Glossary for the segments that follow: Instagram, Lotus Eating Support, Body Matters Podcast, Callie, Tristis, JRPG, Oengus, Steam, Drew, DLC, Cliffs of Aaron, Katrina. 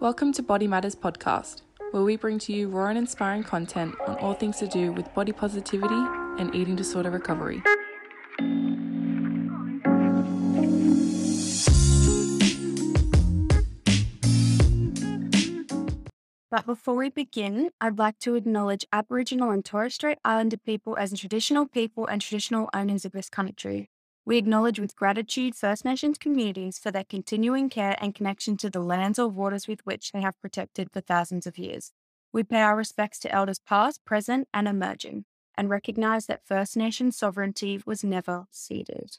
Welcome to Body Matters Podcast, where we bring to you raw and inspiring content on all things to do with body positivity and eating disorder recovery. But before we begin, I'd like to acknowledge Aboriginal and Torres Strait Islander people as traditional people and traditional owners of this country. We acknowledge with gratitude First Nations communities for their continuing care and connection to the lands or waters with which they have protected for thousands of years. We pay our respects to elders past, present, and emerging, and recognise that First Nations sovereignty was never ceded.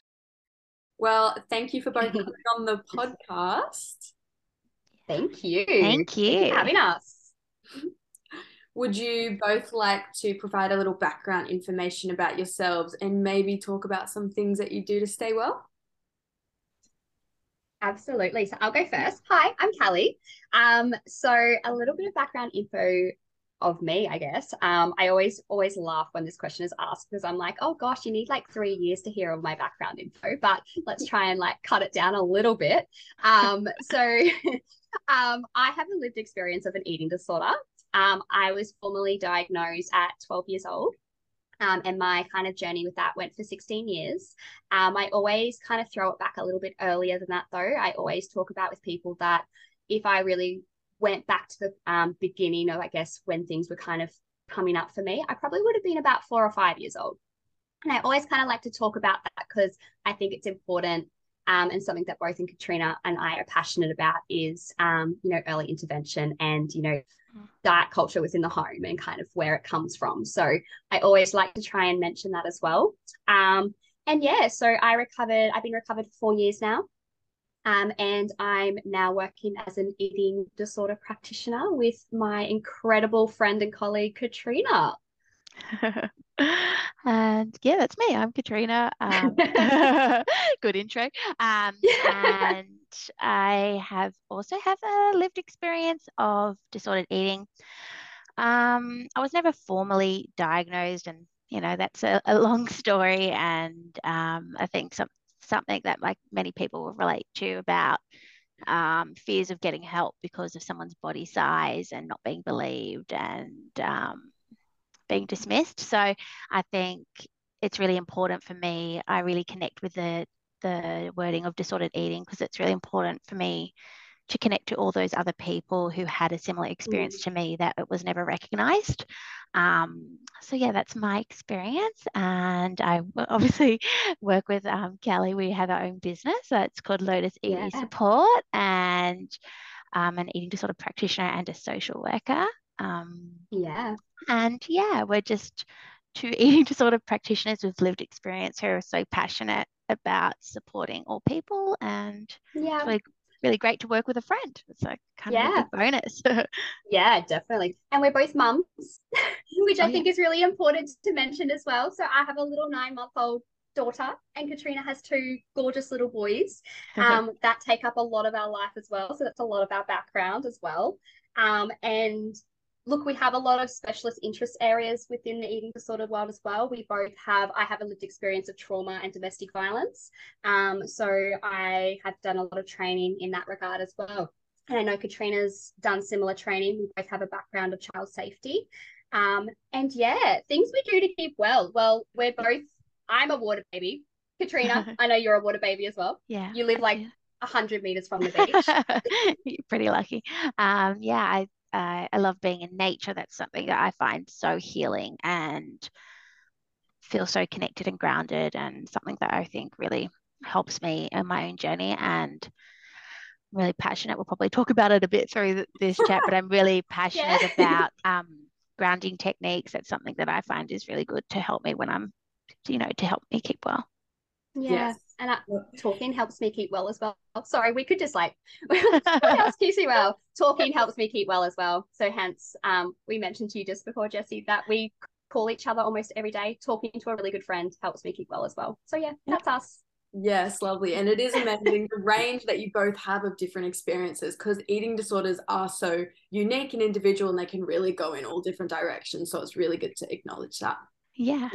Well, thank you for both coming on the podcast. Thank you. Thank you for having us. Would you both like to provide a little background information about yourselves and maybe talk about some things that you do to stay well? Absolutely. So I'll go first. Hi, I'm Callie. So a little bit of background info of me, I guess. I always laugh when this question is asked because I'm like, oh gosh, you need like 3 years to hear all my background info, but let's try and like cut it down a little bit. I have a lived experience of an eating disorder. I was formally diagnosed at 12 years old, and my kind of journey with that went for 16 years. I always kind of throw it back a little bit earlier than that, though. I always talk about with people that if I really went back to the beginning of, I guess, when things were kind of coming up for me, I probably would have been about 4 or 5 years old. And I always kind of like to talk about that because I think it's important. And something that both Katrina and I are passionate about is, early intervention and, diet culture within the home and kind of where it comes from. So I always like to try and mention that as well. So I've been recovered for 4 years now. And I'm now working as an eating disorder practitioner with my incredible friend and colleague, Katrina. And yeah, that's me. I'm Katrina. Good intro. And I also have a lived experience of disordered eating. I was never formally diagnosed, and that's a long story. And I think something that like many people will relate to about fears of getting help because of someone's body size and not being believed and being dismissed. So I think it's really important for me. I really connect with the wording of disordered eating because it's really important for me to connect to all those other people who had a similar experience to me that it was never recognized. That's my experience. And I obviously work with Callie. We have our own business. So it's called Lotus Eating Support, and I'm an eating disorder practitioner and a social worker. We're just two eating disorder practitioners with lived experience who are so passionate about supporting all people, and it's really, really great to work with a friend. It's like kind of a bonus. Yeah, definitely. And we're both mums, which I think is really important to mention as well. So I have a little 9-month-old daughter, and Katrina has 2 gorgeous little boys that take up a lot of our life as well. So that's a lot of our background as well. And look, we have a lot of specialist interest areas within the eating disorder world as well. We both I have a lived experience of trauma and domestic violence. So I have done a lot of training in that regard as well. And I know Katrina's done similar training. We both have a background of child safety. Things we do to keep well. Well, I'm a water baby. Katrina, I know you're a water baby as well. Yeah. You live like 100 metres from the beach. You're pretty lucky. I love being in nature. That's something that I find so healing and feel so connected and grounded, and something that I think really helps me in my own journey. And I'm really passionate. We'll probably talk about it a bit through this chat, but I'm really passionate about grounding techniques. That's something that I find is really good to help me when I'm, to help me keep well. Yes. And talking helps me keep well as well. Sorry, we could just what else keeps me well? Talking helps me keep well as well. So hence, we mentioned to you just before, Jessie, that we call each other almost every day. Talking to a really good friend helps me keep well as well. So that's us. Yes, lovely. And it is amazing the range that you both have of different experiences, because eating disorders are so unique and individual, and they can really go in all different directions. So it's really good to acknowledge that. Yeah,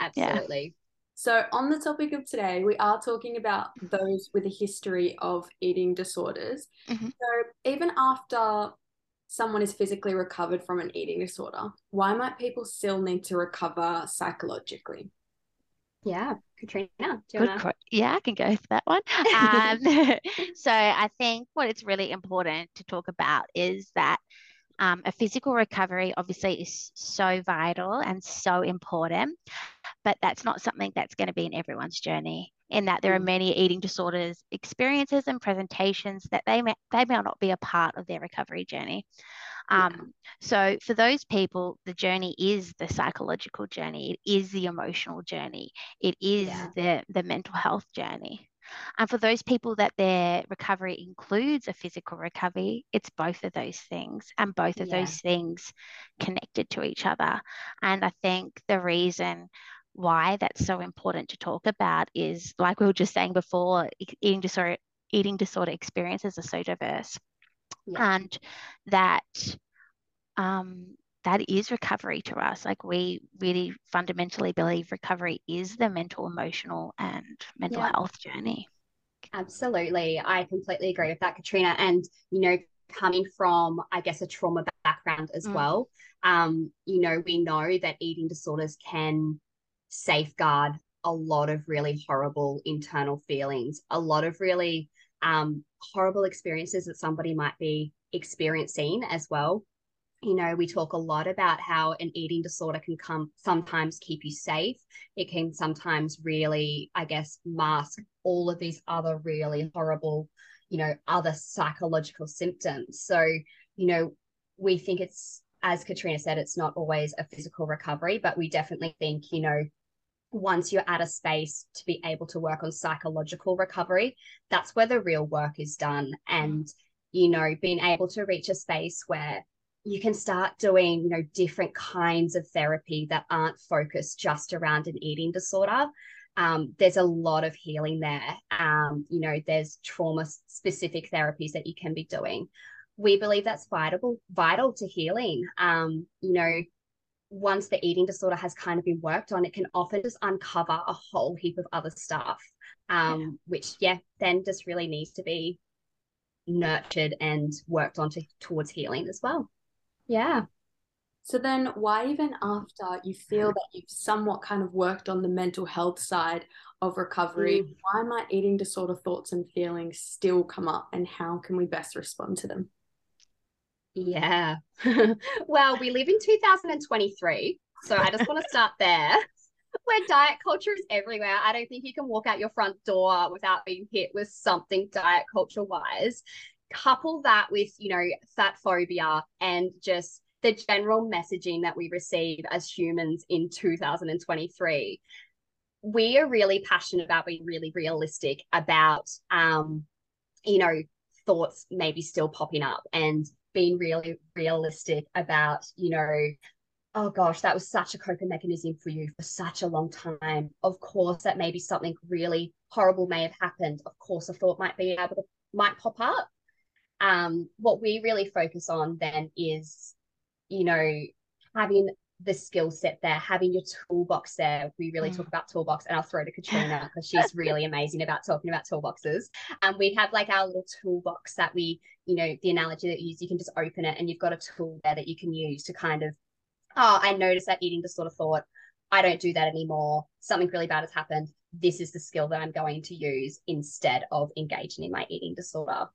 absolutely. Yeah. So on the topic of today, we are talking about those with a history of eating disorders. Mm-hmm. So even after someone is physically recovered from an eating disorder, why might people still need to recover psychologically? Yeah, Katrina. Yeah, I can go for that one. So I think what it's really important to talk about is that a physical recovery obviously is so vital and so important, but that's not something that's going to be in everyone's journey, in that there are many eating disorders experiences and presentations that they may not be a part of their recovery journey. So for those people, the journey is the psychological journey, it is the emotional journey, it is the mental health journey. And for those people that their recovery includes a physical recovery, it's both of those things, and both of those things connected to each other. And I think the reason why that's so important to talk about is, like we were just saying before, eating disorder experiences are so diverse, and that is recovery to us. Like, we really fundamentally believe recovery is the mental, emotional and mental health journey. Absolutely. I completely agree with that, Katrina. And, you know, coming from, I guess, a trauma background as well, you know, we know that eating disorders can safeguard a lot of really horrible internal feelings, a lot of really horrible experiences that somebody might be experiencing as well. You know, we talk a lot about how an eating disorder can sometimes keep you safe. It can sometimes really, I guess, mask all of these other really horrible, you know, other psychological symptoms. So, you know, we think it's, as Katrina said, it's not always a physical recovery, but we definitely think, you know, once you're at a space to be able to work on psychological recovery, that's where the real work is done. And, you know, being able to reach a space where you can start doing, you know, different kinds of therapy that aren't focused just around an eating disorder. There's a lot of healing there. You know, there's trauma-specific therapies that you can be doing. We believe that's vital to healing. You know, once the eating disorder has kind of been worked on, it can often just uncover a whole heap of other stuff, which, then just really needs to be nurtured and worked on towards healing as well. Yeah. So then why, even after you feel that you've somewhat kind of worked on the mental health side of recovery, why might eating disorder thoughts and feelings still come up, and how can we best respond to them? Yeah. Well, we live in 2023, so I just want to start there, where diet culture is everywhere. I don't think you can walk out your front door without being hit with something diet culture wise. Couple that with, you know, fat phobia and just the general messaging that we receive as humans in 2023. We are really passionate about being really realistic about, you know, thoughts maybe still popping up, and being really realistic about, you know, oh gosh, that was such a coping mechanism for you for such a long time. Of course, that maybe something really horrible may have happened. Of course, a thought might pop up. What we really focus on then is, you know, having the skill set there, having your toolbox there. We really talk about toolbox, and I'll throw to Katrina because she's really amazing about talking about toolboxes. And we have like our little toolbox that we, you know, the analogy that you use, you can just open it and you've got a tool there that you can use to kind of, oh, I noticed that eating disorder thought, I don't do that anymore. Something really bad has happened. This is the skill that I'm going to use instead of engaging in my eating disorder.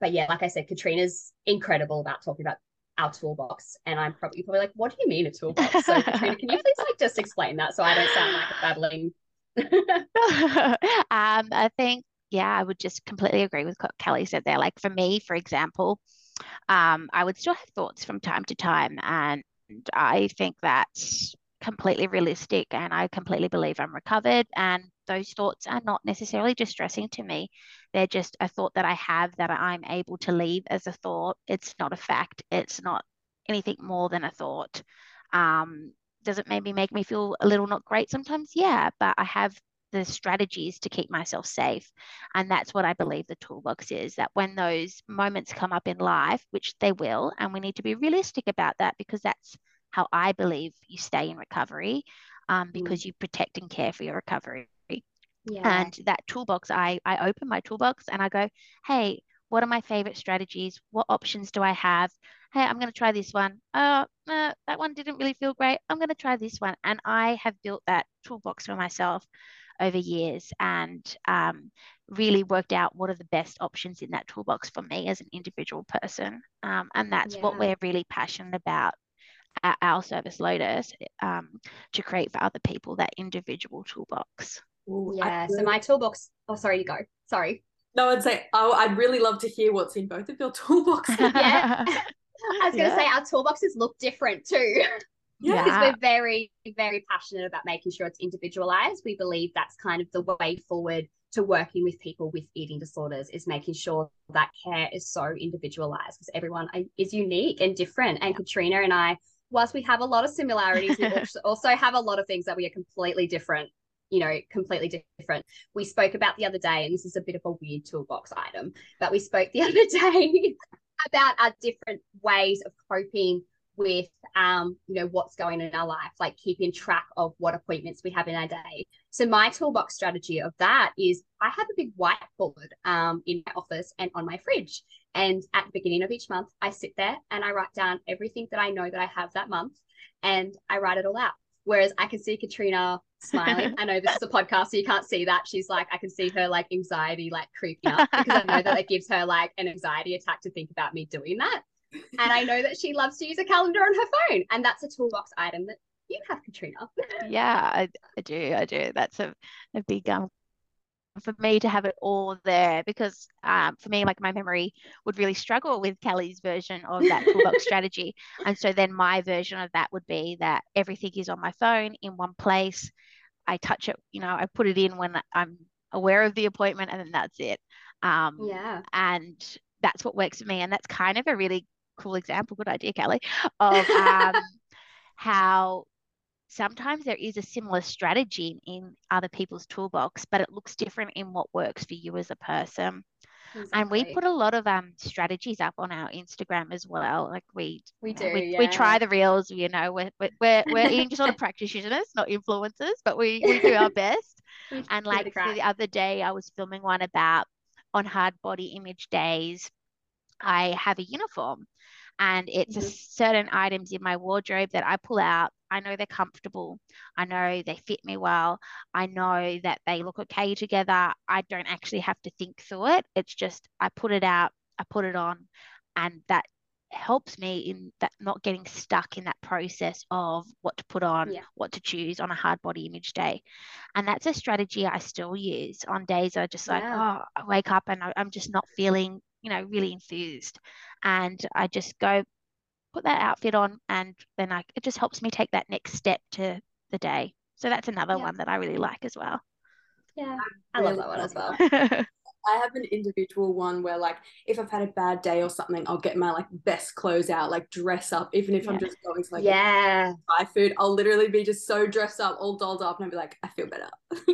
But yeah, like I said, Katrina's incredible about talking about our toolbox, and I'm probably like, what do you mean a toolbox? So Katrina, can you please like just explain that so I don't sound like a babbling? I think, I would just completely agree with what Callie said there. Like for me, for example, I would still have thoughts from time to time, and I think that's completely realistic, and I completely believe I'm recovered, and those thoughts are not necessarily distressing to me. They're just a thought that I have that I'm able to leave as a thought. It's not a fact. It's not anything more than a thought. Does it maybe make me feel a little not great sometimes? Yeah, but I have the strategies to keep myself safe, and that's what I believe the toolbox is, that when those moments come up in life, which they will, and we need to be realistic about that, because that's how I believe you stay in recovery. because you protect and care for your recovery. Yeah. And that toolbox, I open my toolbox and I go, hey, what are my favorite strategies? What options do I have? Hey, I'm going to try this one. Oh, that one didn't really feel great. I'm going to try this one. And I have built that toolbox for myself over years and really worked out what are the best options in that toolbox for me as an individual person. And that's what we're really passionate about at our service, Lotus, to create for other people, that individual toolbox. Ooh, yeah, so my toolbox, oh, sorry, you go. Sorry. No, I'd say I'd really love to hear what's in both of your toolboxes. Yeah. I was going to say our toolboxes look different too. Yeah. Because we're very, very passionate about making sure it's individualized. We believe that's kind of the way forward to working with people with eating disorders, is making sure that care is so individualized, because everyone is unique and different. And Katrina and I, whilst we have a lot of similarities, we also have a lot of things that we are completely different. We spoke about the other day, and this is a bit of a weird toolbox item, but we spoke the other day about our different ways of coping with, what's going on in our life, like keeping track of what appointments we have in our day. So my toolbox strategy of that is I have a big whiteboard in my office and on my fridge. And at the beginning of each month, I sit there and I write down everything that I know that I have that month, and I write it all out. Whereas I can see Katrina smiling. I know this is a podcast, so you can't see that. She's like, I can see her like anxiety, like creeping up, because I know that it gives her like an anxiety attack to think about me doing that. And I know that she loves to use a calendar on her phone. And that's a toolbox item that you have, Katrina. Yeah, I do. That's a big, for me to have it all there, because for me, like, my memory would really struggle with Callie's version of that toolbox strategy. And so then my version of that would be that everything is on my phone in one place. I touch it, I put it in when I'm aware of the appointment, and then that's it. And that's what works for me. And that's kind of a really cool example, good idea, Callie, of how sometimes there is a similar strategy in other people's toolbox, but it looks different in what works for you as a person. Exactly. And we put a lot of strategies up on our Instagram as well. Like we try the reels, we're eating disorder practitioners, not influencers, but we do our best. And like the other day, I was filming one about on hard body image days, I have a uniform, and it's certain items in my wardrobe that I pull out. I know they're comfortable. I know they fit me well. I know that they look okay together. I don't actually have to think through it. It's just I put it out, I put it on, and that helps me in that not getting stuck in that process of what to put on, what to choose on a hard body image day. And that's a strategy I still use on days I just I wake up and I'm just not feeling, really enthused. And I just go, put that outfit on, and then it just helps me take that next step to the day. So that's another one that I really like as well. Yeah, I love that one as well. I have an individual one where, like, if I've had a bad day or something, I'll get my like best clothes out, like dress up, even if I'm just going to buy food. I'll literally be just so dressed up, all dolled up, and I'll be like, I feel better.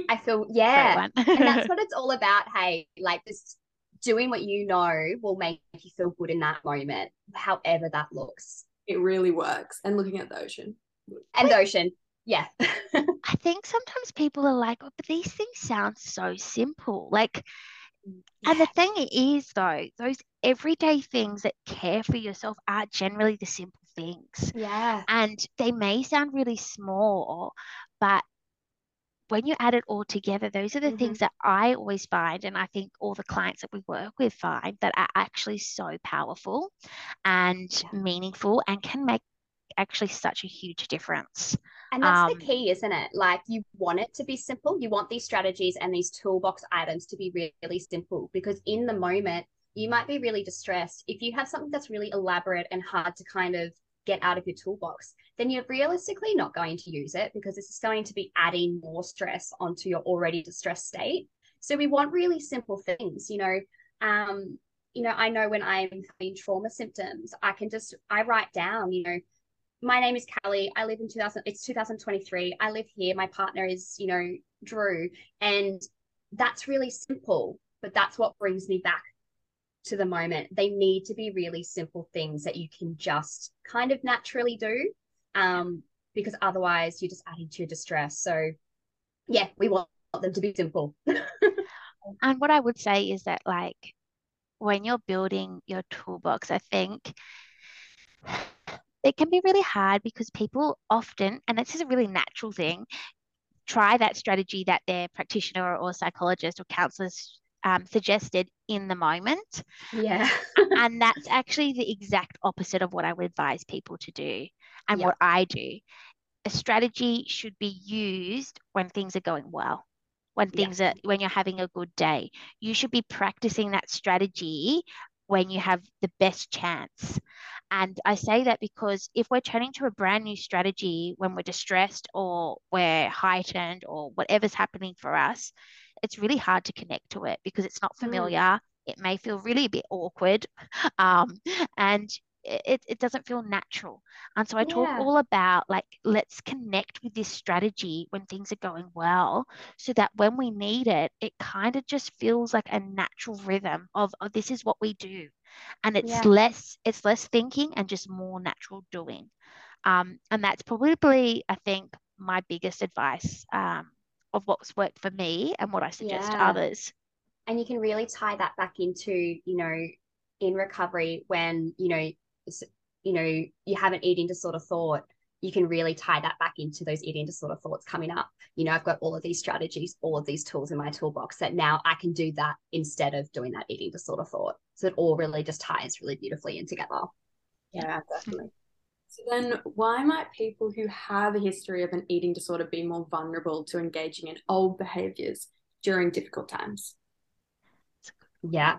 I feel and that's what it's all about. Hey, like this. Doing what you know will make you feel good in that moment, however that looks. It really works. And looking at the ocean. Yeah. I think sometimes people are like, oh, but these things sound so simple. Like, and the thing is, though, those everyday things that care for yourself are generally the simple things. Yeah. And they may sound really small, but when you add it all together, those are the things that I always find, and I think all the clients that we work with find, that are actually so powerful and meaningful and can make actually such a huge difference. And that's the key, isn't it? Like, you want it to be simple. You want these strategies and these toolbox items to be really simple, because in the moment you might be really distressed. If you have something that's really elaborate and hard to kind of get out of your toolbox, then you're realistically not going to use it, because this is going to be adding more stress onto your already distressed state. So we want really simple things, I know when I'm having trauma symptoms, I write down, my name is Callie, I live in 2023, I live here, my partner is, Drew, and that's really simple, but that's what brings me back to the moment. They need to be really simple things that you can just kind of naturally do. because otherwise you're just adding to your distress. So yeah, we want them to be simple. And what I would say is that, like, when you're building your toolbox, I think it can be really hard because people often, and this is a really natural thing, try that strategy that their practitioner or psychologist or counselors suggested in the moment. Yeah. And that's actually the exact opposite of what I would advise people to do and what I do. A strategy should be used when things are going well, when things are, when you're having a good day. You should be practicing that strategy when you have the best chance. And I say that because if we're turning to a brand new strategy when we're distressed or we're heightened or whatever's happening for us, it's really hard to connect to it because it's not familiar. It may feel really a bit awkward, and it doesn't feel natural. And so I talk all about, like, let's connect with this strategy when things are going well, so that when we need it, it kind of just feels like a natural rhythm of, oh, this is what we do. And it's less thinking and just more natural doing. And that's probably, I think, my biggest advice of what's worked for me and what I suggest to others. And you can really tie that back into, you know, in recovery, when, you know, you have an eating disorder thought, you can really tie that back into those eating disorder thoughts coming up. You know, I've got all of these strategies, all of these tools in my toolbox that now I can do that instead of doing that eating disorder thought. So it all really just ties really beautifully in together. Yeah, definitely. So then why might people who have a history of an eating disorder be more vulnerable to engaging in old behaviours during difficult times? Yeah.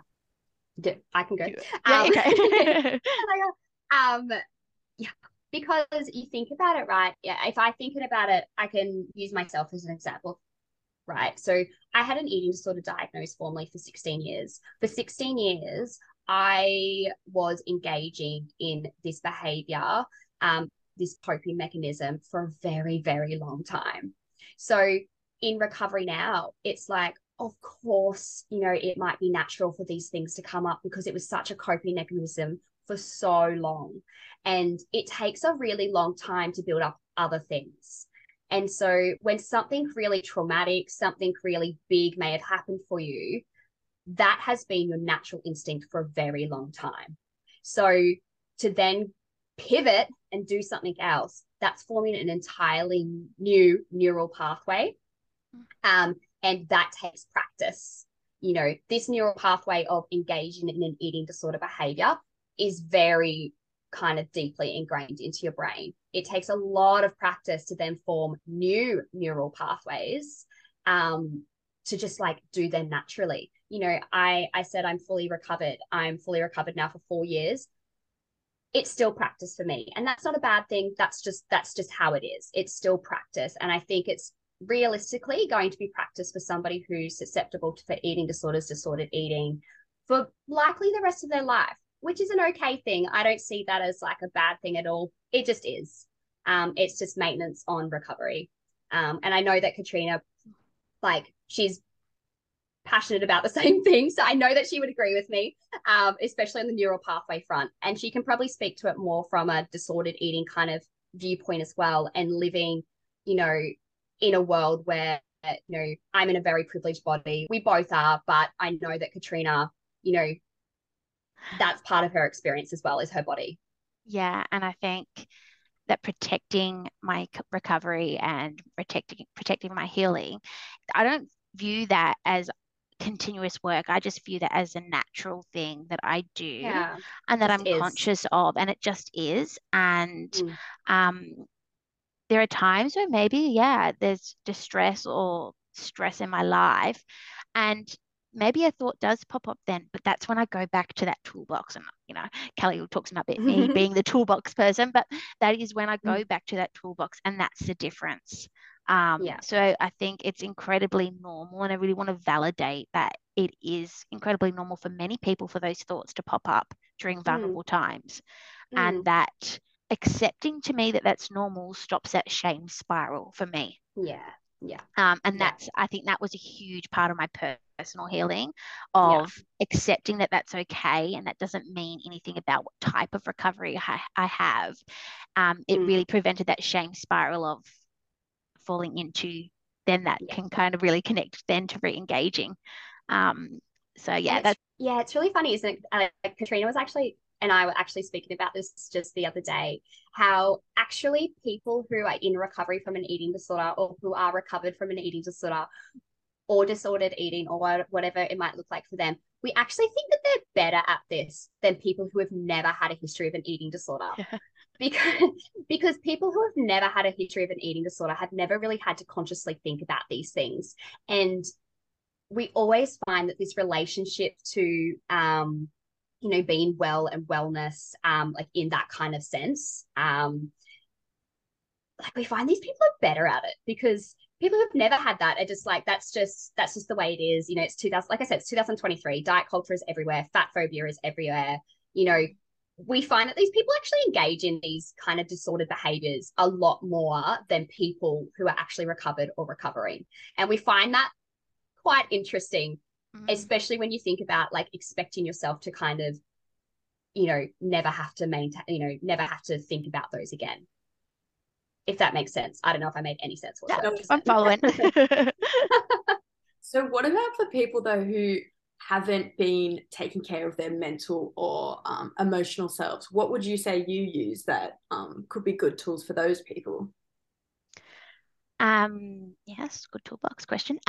I can go. Yeah, okay. Yeah, because you think about it, right? Yeah, if I think about it, I can use myself as an example, right? So I had an eating disorder diagnosed formally for 16 years. For 16 years, I was engaging in this behaviour, this coping mechanism for a very, very long time. So in recovery now, it's like, of course, you know, it might be natural for these things to come up because it was such a coping mechanism for so long. And it takes a really long time to build up other things. And so when something really traumatic, something really big may have happened for you, that has been your natural instinct for a very long time. So to then pivot and do something else, that's forming an entirely new neural pathway. And that takes practice. You know, this neural pathway of engaging in an eating disorder behavior is very kind of deeply ingrained into your brain. It takes a lot of practice to then form new neural pathways to just like do them naturally. You know, I said I'm fully recovered. I'm fully recovered now for 4 years. It's still practice for me. And that's not a bad thing. That's just how it is. It's still practice. And I think it's realistically going to be practice for somebody who's susceptible to eating disorders, disordered eating, for likely the rest of their life, which is an okay thing. I don't see that as like a bad thing at all. It just is. It's just maintenance on recovery. And I know that Katrina, like, she's passionate about the same thing. So I know that she would agree with me, especially on the neural pathway front. And she can probably speak to it more from a disordered eating kind of viewpoint as well, and living, you know, in a world where, you know, I'm in a very privileged body. We both are, but I know that Katrina, you know, that's part of her experience as well, is her body. Yeah, and I think that protecting my recovery and protecting my healing, I don't view that as continuous work. I just view that as a natural thing that I do and that I'm conscious of, and it just is. And there are times where maybe, there's distress or stress in my life, and maybe a thought does pop up then, but that's when I go back to that toolbox. And, you know, Callie talks about me being the toolbox person, but that is when I go back to that toolbox, and that's the difference. So I think it's incredibly normal, and I really want to validate that it is incredibly normal for many people for those thoughts to pop up during vulnerable times, and that accepting to me that that's normal stops that shame spiral for me. And that's, I think that was a huge part of my personal healing of accepting that that's okay and that doesn't mean anything about what type of recovery I have. It really prevented that shame spiral of falling into then that can kind of really connect then to re-engaging. So yeah, that's it's really funny, isn't it? Katrina was actually and I were actually speaking about this just the other day, how actually people who are in recovery from an eating disorder or who are recovered from an eating disorder or disordered eating or whatever it might look like for them, we actually think that they're better at this than people who have never had a history of an eating disorder. Yeah. Because people who have never had a history of an eating disorder have never really had to consciously think about these things. And we always find that this relationship to, you know, being well and wellness, like in that kind of sense, like we find these people are better at it because people who've never had that are just like, that's just the way it is. You know, it's 2000, like I said, it's 2023, diet culture is everywhere. Fat phobia is everywhere. You know, we find that these people actually engage in these kind of disordered behaviors a lot more than people who are actually recovered or recovering. And we find that quite interesting, especially when you think about like expecting yourself to kind of, you know, never have to maintain, you know, never have to think about those again. If that makes sense. I don't know if I made any sense. No, I'm following. So what about for people though, who haven't been taking care of their mental or emotional selves? What would you say you use that could be good tools for those people? Yes, good toolbox question.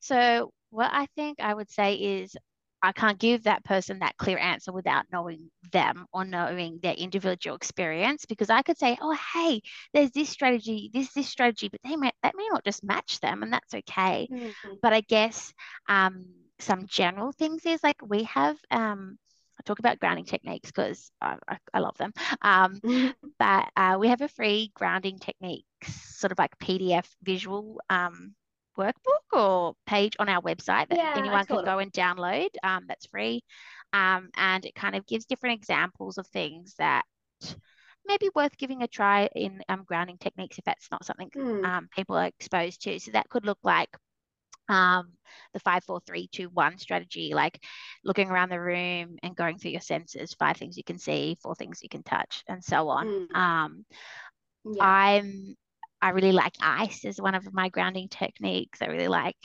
So what I think I would say is I can't give that person that clear answer without knowing them or knowing their individual experience, because I could say, oh, hey, there's this strategy, but that may not just match them, and that's okay. Mm-hmm. But I guess some general things is like we have, I talk about grounding techniques because I love them. But we have a free grounding technique, sort of like PDF visual workbook or page on our website that anyone can go and download. That's free. And it kind of gives different examples of things that may be worth giving a try in grounding techniques if that's not something people are exposed to. So that could look like the 5-4-3-2-1 strategy, like looking around the room and going through your senses, 5 things you can see, 4 things you can touch, and so on. I really like ice as one of my grounding techniques. I really like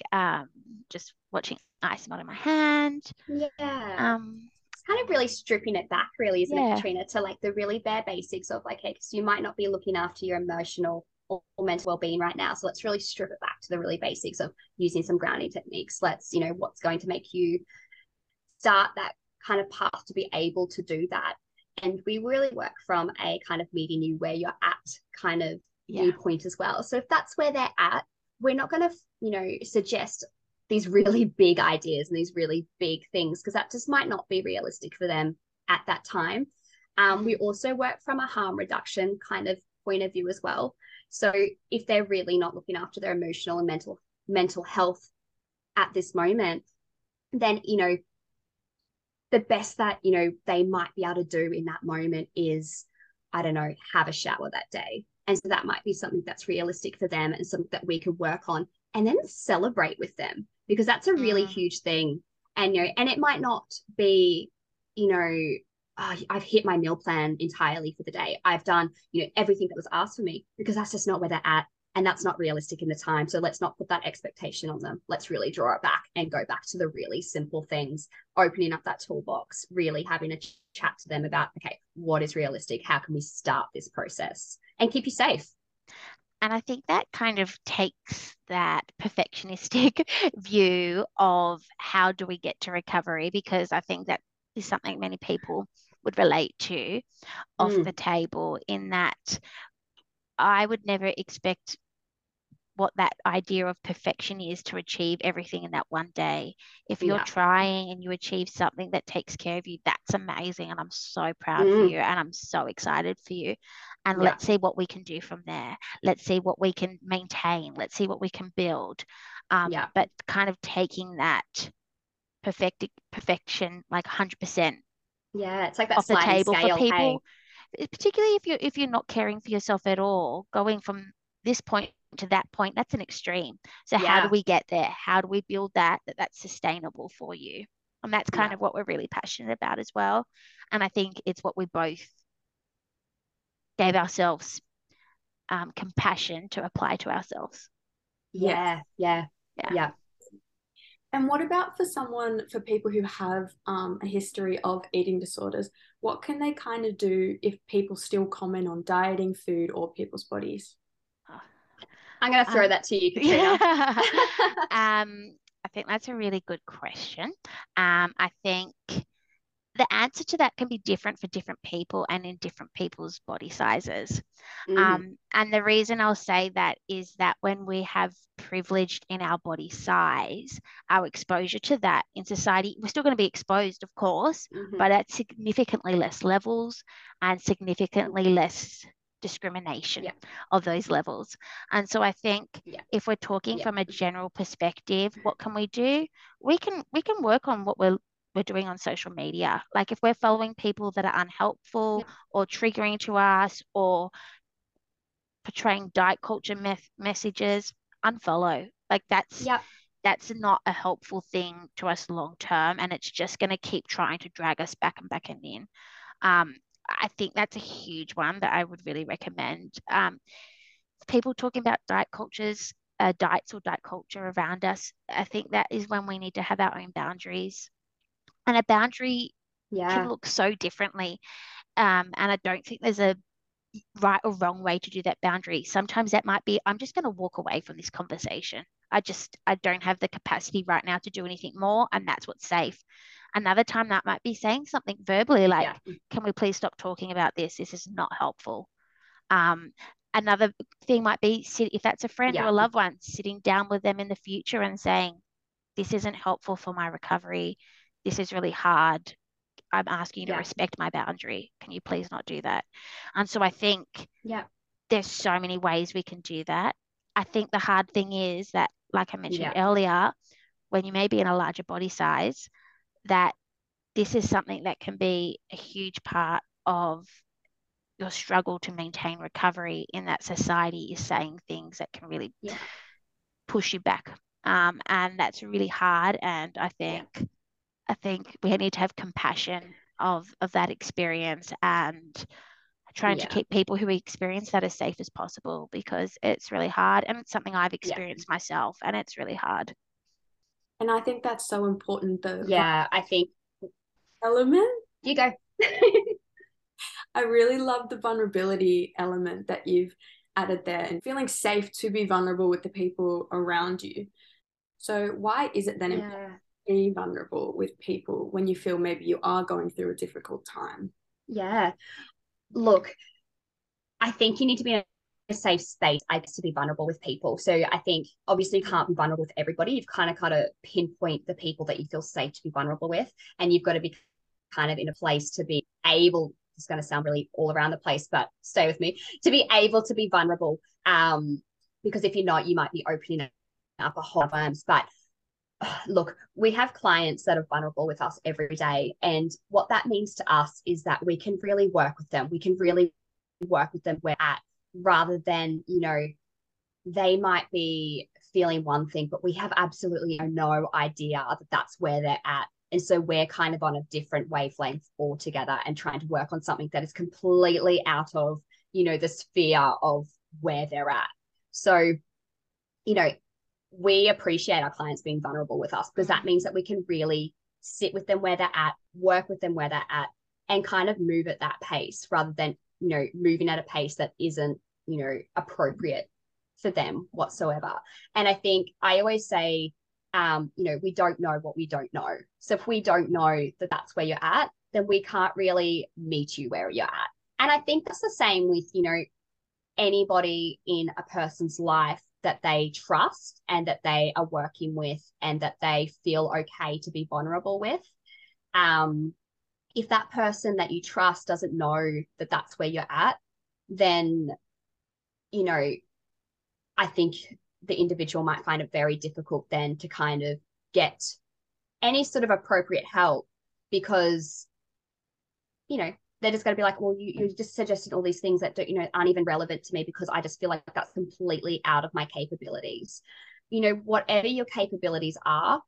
just watching ice melt in my hand. It's kind of really stripping it back, really, isn't it, Katrina, to like the really bare basics of like, hey, 'cause you might not be looking after your emotional or mental well-being right now, so let's really strip it back to the really basics of using some grounding techniques. Let's, you know, what's going to make you start that kind of path to be able to do that. And we really work from a kind of meeting you where you're at kind of viewpoint as well. So if that's where they're at, we're not going to, you know, suggest these really big ideas and these really big things, because that just might not be realistic for them at that time. We also work from a harm reduction kind of point of view as well. So if they're really not looking after their emotional and mental health at this moment, then, you know, the best that, you know, they might be able to do in that moment is, I don't know, have a shower that day. And so that might be something that's realistic for them and something that we could work on and then celebrate with them, because that's a really huge thing. And, you know, and it might not be, you know, oh, I've hit my meal plan entirely for the day. I've done, you know, everything that was asked for me, because that's just not where they're at and that's not realistic in the time. So let's not put that expectation on them. Let's really draw it back and go back to the really simple things, opening up that toolbox, really having a chat to them about, okay, what is realistic? How can we start this process and keep you safe? And I think that kind of takes that perfectionistic view of how do we get to recovery, because I think that is something many people would relate to off the table, in that I would never expect what that idea of perfection is to achieve everything in that one day. If you're trying and you achieve something that takes care of you, that's amazing, and I'm so proud for you and I'm so excited for you. And let's see what we can do from there. Let's see what we can maintain. Let's see what we can build. But kind of taking that perfection, like 100%. Yeah, it's like that off the table scale, for people, particularly if you're not caring for yourself at all. Going from this point to that point, that's an extreme. So how do we get there? How do we build that that's sustainable for you? And that's kind of what we're really passionate about as well. And I think it's what we both gave ourselves compassion to apply to ourselves. Yeah. And what about for people who have a history of eating disorders? What can they kind of do if people still comment on dieting, food, or people's bodies? Oh. I'm going to throw that to you, Katrina. I think that's a really good question. I think the answer to that can be different for different people and in different people's body sizes. Mm. And the reason I'll say that is that when we have privilege in our body size, our exposure to that in society, we're still going to be exposed, of course, but at significantly less levels and significantly less discrimination of those levels. And so I think if we're talking from a general perspective, what can we do? We can work on what we're doing on social media. Like if we're following people that are unhelpful or triggering to us or portraying diet culture messages, unfollow. Like that's not a helpful thing to us long term, and it's just going to keep trying to drag us back and back and in. I think that's a huge one that I would really recommend. People talking about diet culture around us, I think that is when we need to have our own boundaries. And a boundary can look so differently. And I don't think there's a right or wrong way to do that boundary. Sometimes that might be, I'm just going to walk away from this conversation. I don't have the capacity right now to do anything more, and that's what's safe. Another time that might be saying something verbally like, can we please stop talking about this? This is not helpful. Another thing might be, if that's a friend or a loved one, sitting down with them in the future and saying, this isn't helpful for my recovery. This is really hard. I'm asking you to respect my boundary. Can you please not do that? And so I think there's so many ways we can do that. I think the hard thing is that, like I mentioned earlier, when you may be in a larger body size, that this is something that can be a huge part of your struggle to maintain recovery, in that society is saying things that can really push you back. And that's really hard. And I think we need to have compassion of that experience, and trying to keep people who experience that as safe as possible, because it's really hard, and it's something I've experienced myself, and it's really hard. And I think that's so important, though. Yeah, I think. Element? You go. I really love the vulnerability element that you've added there, and feeling safe to be vulnerable with the people around you. So why is it then important to be vulnerable with people when you feel maybe you are going through a difficult time? Yeah. Look, I think you need to be in a safe space, I guess, to be vulnerable with people. So I think obviously you can't be vulnerable with everybody. You've kind of pinpoint the people that you feel safe to be vulnerable with, and you've got to be kind of in a place to be able, it's going to sound really all around the place, but stay with me, to be able to be vulnerable, because if you're not, you might be opening up a whole arms. But look, we have clients that are vulnerable with us every day, and what that means to us is that we can really work with them. We can really work with them where at, rather than, you know, they might be feeling one thing, but we have absolutely no idea that that's where they're at. And so we're kind of on a different wavelength altogether, and trying to work on something that is completely out of, you know, the sphere of where they're at. So, you know, we appreciate our clients being vulnerable with us, because that means that we can really sit with them where they're at, work with them where they're at, and kind of move at that pace, rather than, you know, moving at a pace that isn't, you know, appropriate for them whatsoever. And I think I always say, you know, we don't know what we don't know. So if we don't know that that's where you're at, then we can't really meet you where you're at. And I think that's the same with, you know, anybody in a person's life that they trust and that they are working with and that they feel okay to be vulnerable with. If that person that you trust doesn't know that that's where you're at, then, you know, I think the individual might find it very difficult then to kind of get any sort of appropriate help, because, you know, they're just going to be like, well, you're just suggesting all these things that don't, you know, aren't even relevant to me, because I just feel like that's completely out of my capabilities. You know, whatever your capabilities are,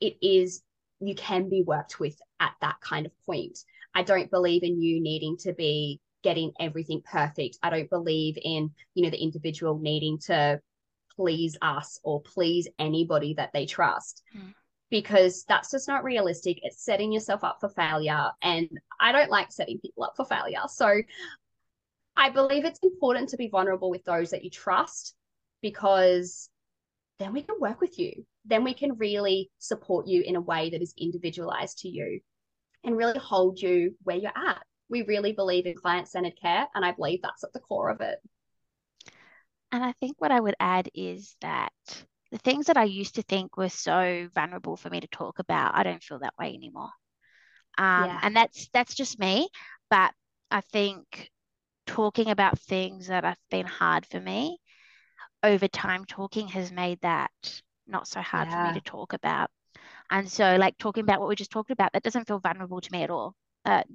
it is, you can be worked with at that kind of point. I don't believe in you needing to be getting everything perfect. I don't believe in, you know, the individual needing to please us or please anybody that they trust, because that's just not realistic. It's setting yourself up for failure, and I don't like setting people up for failure. So I believe it's important to be vulnerable with those that you trust, because then we can work with you. Then we can really support you in a way that is individualized to you and really hold you where you're at. We really believe in client-centered care, and I believe that's at the core of it. And I think what I would add is that the things that I used to think were so vulnerable for me to talk about, I don't feel that way anymore. And that's just me. But I think talking about things that have been hard for me over time, talking has made that not so hard for me to talk about. And so, like, talking about what we just talked about, that doesn't feel vulnerable to me at all.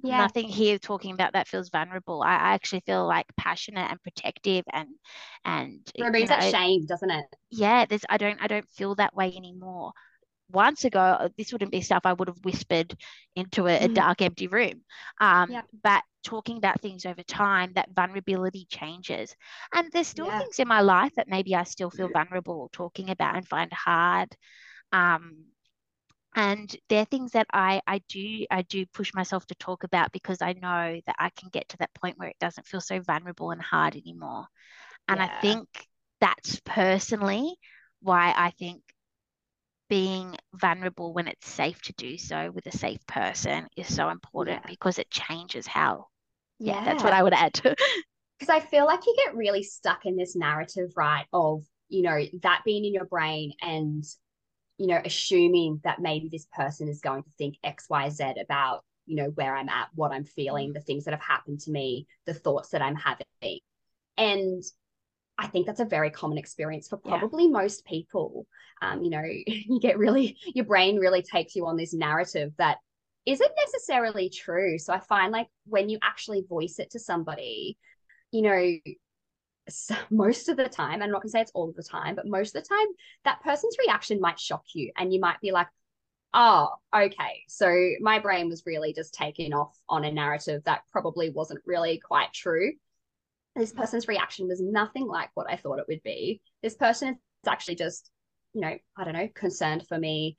Nothing here talking about that feels vulnerable. I actually feel like passionate and protective and removes that shame, doesn't it? Yeah, I don't feel that way anymore. Once ago, this wouldn't be stuff I would have whispered into a dark, empty room. But talking about things over time, that vulnerability changes. And there's still things in my life that maybe I still feel vulnerable talking about and find hard. And they're things that I do push myself to talk about, because I know that I can get to that point where it doesn't feel so vulnerable and hard anymore. And I think that's personally why I think being vulnerable when it's safe to do so with a safe person is so important, because it changes how. Yeah, that's what I would add. Because I feel like you get really stuck in this narrative, right, of, you know, that being in your brain and, you know, assuming that maybe this person is going to think X, Y, Z about, you know, where I'm at, what I'm feeling, the things that have happened to me, the thoughts that I'm having. And I think that's a very common experience for probably most people. You know, you get really, your brain really takes you on this narrative that isn't necessarily true. So I find, like, when you actually voice it to somebody, you know, so most of the time, I'm not gonna say it's all of the time, but most of the time, that person's reaction might shock you, and you might be like, oh, okay, so my brain was really just taken off on a narrative that probably wasn't really quite true. This person's reaction was nothing like what I thought it would be. This person is actually just, you know, I don't know, concerned for me.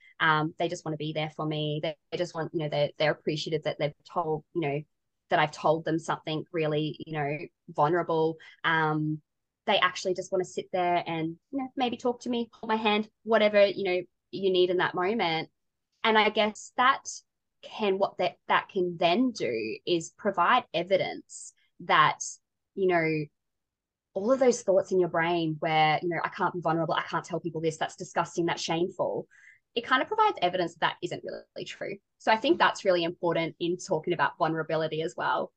They just want to be there for me. They just want, you know, they're appreciative that they've told, you know, that I've told them something really, you know, vulnerable. They actually just want to sit there and, you know, maybe talk to me, hold my hand, whatever, you know, you need in that moment. And I guess that can then do is provide evidence that, you know, all of those thoughts in your brain where, you know, I can't be vulnerable, I can't tell people this, that's disgusting, that's shameful. It kind of provides evidence that isn't really true. So I think that's really important in talking about vulnerability as well,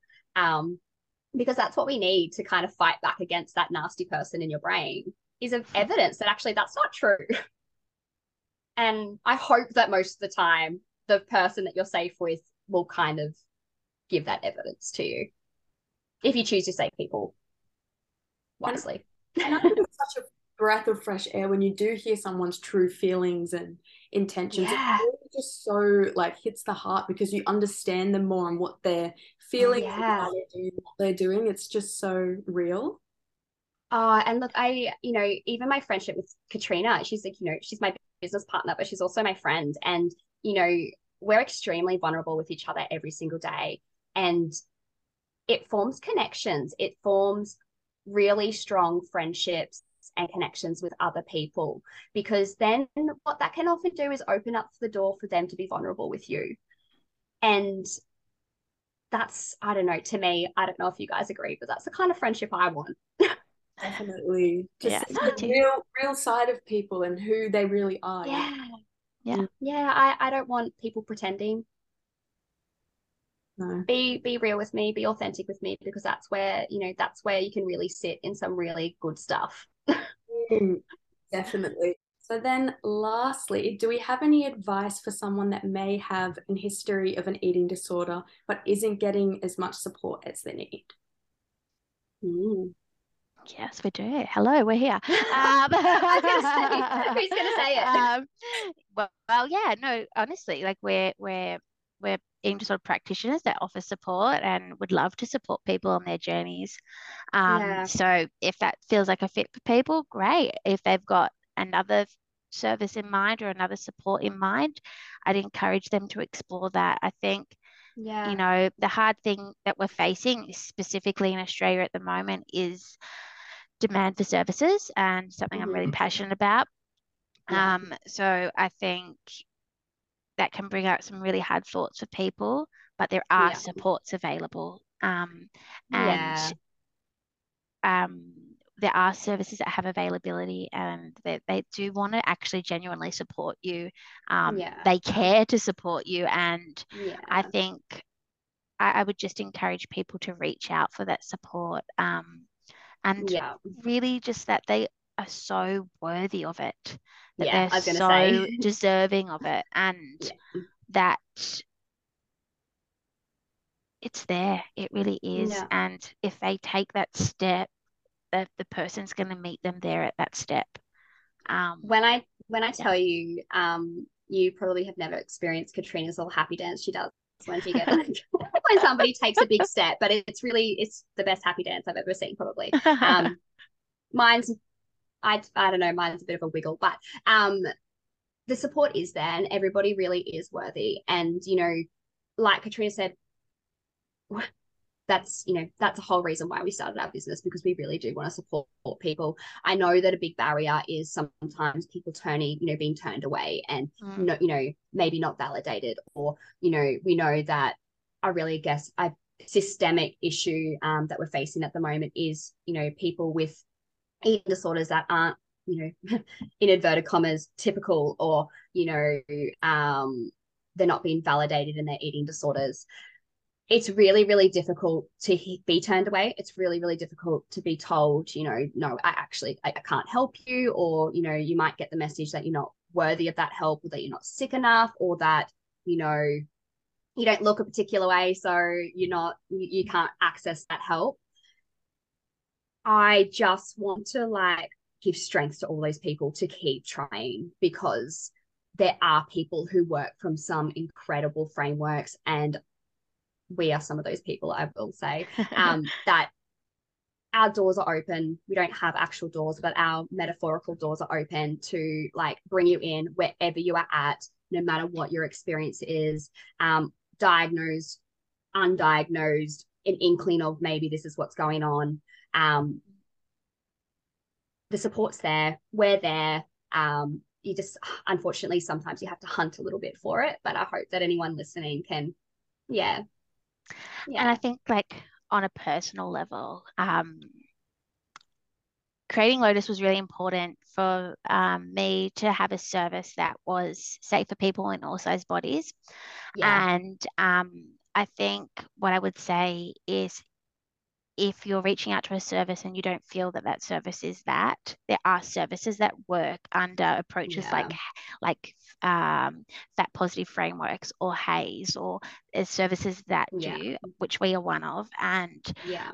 because that's what we need to kind of fight back against that nasty person in your brain, is of evidence that actually that's not true. And I hope that most of the time the person that you're safe with will kind of give that evidence to you, if you choose to save people wisely. And I think it's such a breath of fresh air when you do hear someone's true feelings and intentions. It really just so, like, hits the heart, because you understand them more and what they're feeling and what they're doing. It's just so real. And look, I, you know, even my friendship with Katrina, she's like, you know, she's my business partner, but she's also my friend. And, you know, we're extremely vulnerable with each other every single day. And it forms connections. It forms really strong friendships and connections with other people, because then what that can often do is open up the door for them to be vulnerable with you. And that's, I don't know, to me, I don't know if you guys agree, but that's the kind of friendship I want. Definitely. Just the real side of people and who they really are. I don't want people pretending. No. Be real with me, be authentic with me, because that's where, you know, that's where you can really sit in some really good stuff. Definitely. So then lastly, do we have any advice for someone that may have a history of an eating disorder but isn't getting as much support as they need? Yes, we do. Hello, we're here. Who's going to say it? Honestly, like we're eating disorder practitioners that offer support and would love to support people on their journeys. So if that feels like a fit for people, great. If they've got another service in mind or another support in mind, I'd encourage them to explore that. I think, you know, the hard thing that we're facing specifically in Australia at the moment is demand for services, and something I'm really passionate about. So I think that can bring out some really hard thoughts for people, but there are supports available. There are services that have availability, and they do want to actually genuinely support you. They care to support you. And I think I would just encourage people to reach out for that support. Really just that they are so worthy of it, that they're so deserving of it, and that it's there. It really is. And if they take that step, that the person's going to meet them there at that step. When I tell you, you probably have never experienced Katrina's little happy dance she does when she gets when somebody takes a big step, but it's the best happy dance I've ever seen, probably. I don't know, mine's a bit of a wiggle, but the support is there, and everybody really is worthy. And, you know, like Katrina said, that's a whole reason why we started our business, because we really do want to support people. I know that a big barrier is sometimes people being turned away and, maybe not validated, or, we know that a systemic issue that we're facing at the moment is, people with eating disorders that aren't, in inverted commas, typical, or, they're not being validated in their eating disorders. It's really, really difficult to be turned away. It's really, really difficult to be told, no, I can't help you, or, you might get the message that you're not worthy of that help, or that you're not sick enough, or that, you don't look a particular way, so you can't access that help. I just want to give strength to all those people to keep trying, because there are people who work from some incredible frameworks, and we are some of those people, I will say, that our doors are open. We don't have actual doors, but our metaphorical doors are open to bring you in wherever you are at, no matter what your experience is, diagnosed, undiagnosed, an inkling of maybe this is what's going on. The support's there, we're there. You just, unfortunately, sometimes you have to hunt a little bit for it, but I hope that anyone listening can, And I think on a personal level, creating Lotus was really important for me to have a service that was safe for people in all size bodies. And I think what I would say is, if you're reaching out to a service and you don't feel that service is that, there are services that work under approaches like fat positive frameworks, or HAZE, or services that do, which we are one of. And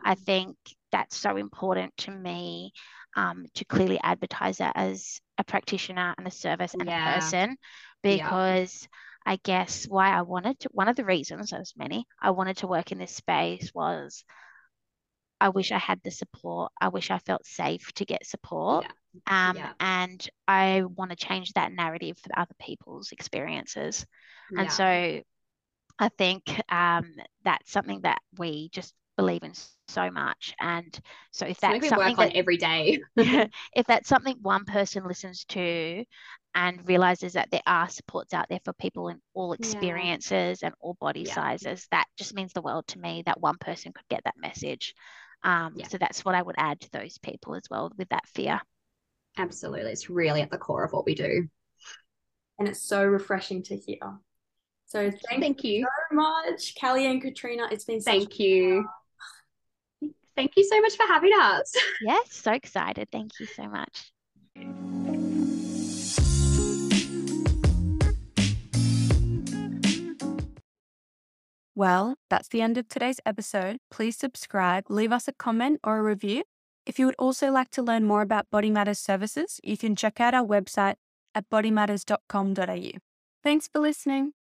I think that's so important to me, to clearly advertise that as a practitioner and a service and a person, because I guess why I wanted to, one of the reasons, there's many, I wanted to work in this space was, I wish I had the support. I wish I felt safe to get support. And I want to change that narrative for other people's experiences. And so I think that's something that we just believe in so much. And so if that's something we work on every day, if that's something one person listens to and realizes that there are supports out there for people in all experiences and all body sizes, that just means the world to me, that one person could get that message. So that's what I would add to those people as well, with that fear. Absolutely. It's really at the core of what we do. And it's so refreshing to hear. So thank you so much, Callie and Katrina. It's been Thank you so much for having us. Yes, so excited. Thank you so much. Well, that's the end of today's episode. Please subscribe, leave us a comment or a review. If you would also like to learn more about Body Matters services, you can check out our website at bodymatters.com.au. Thanks for listening.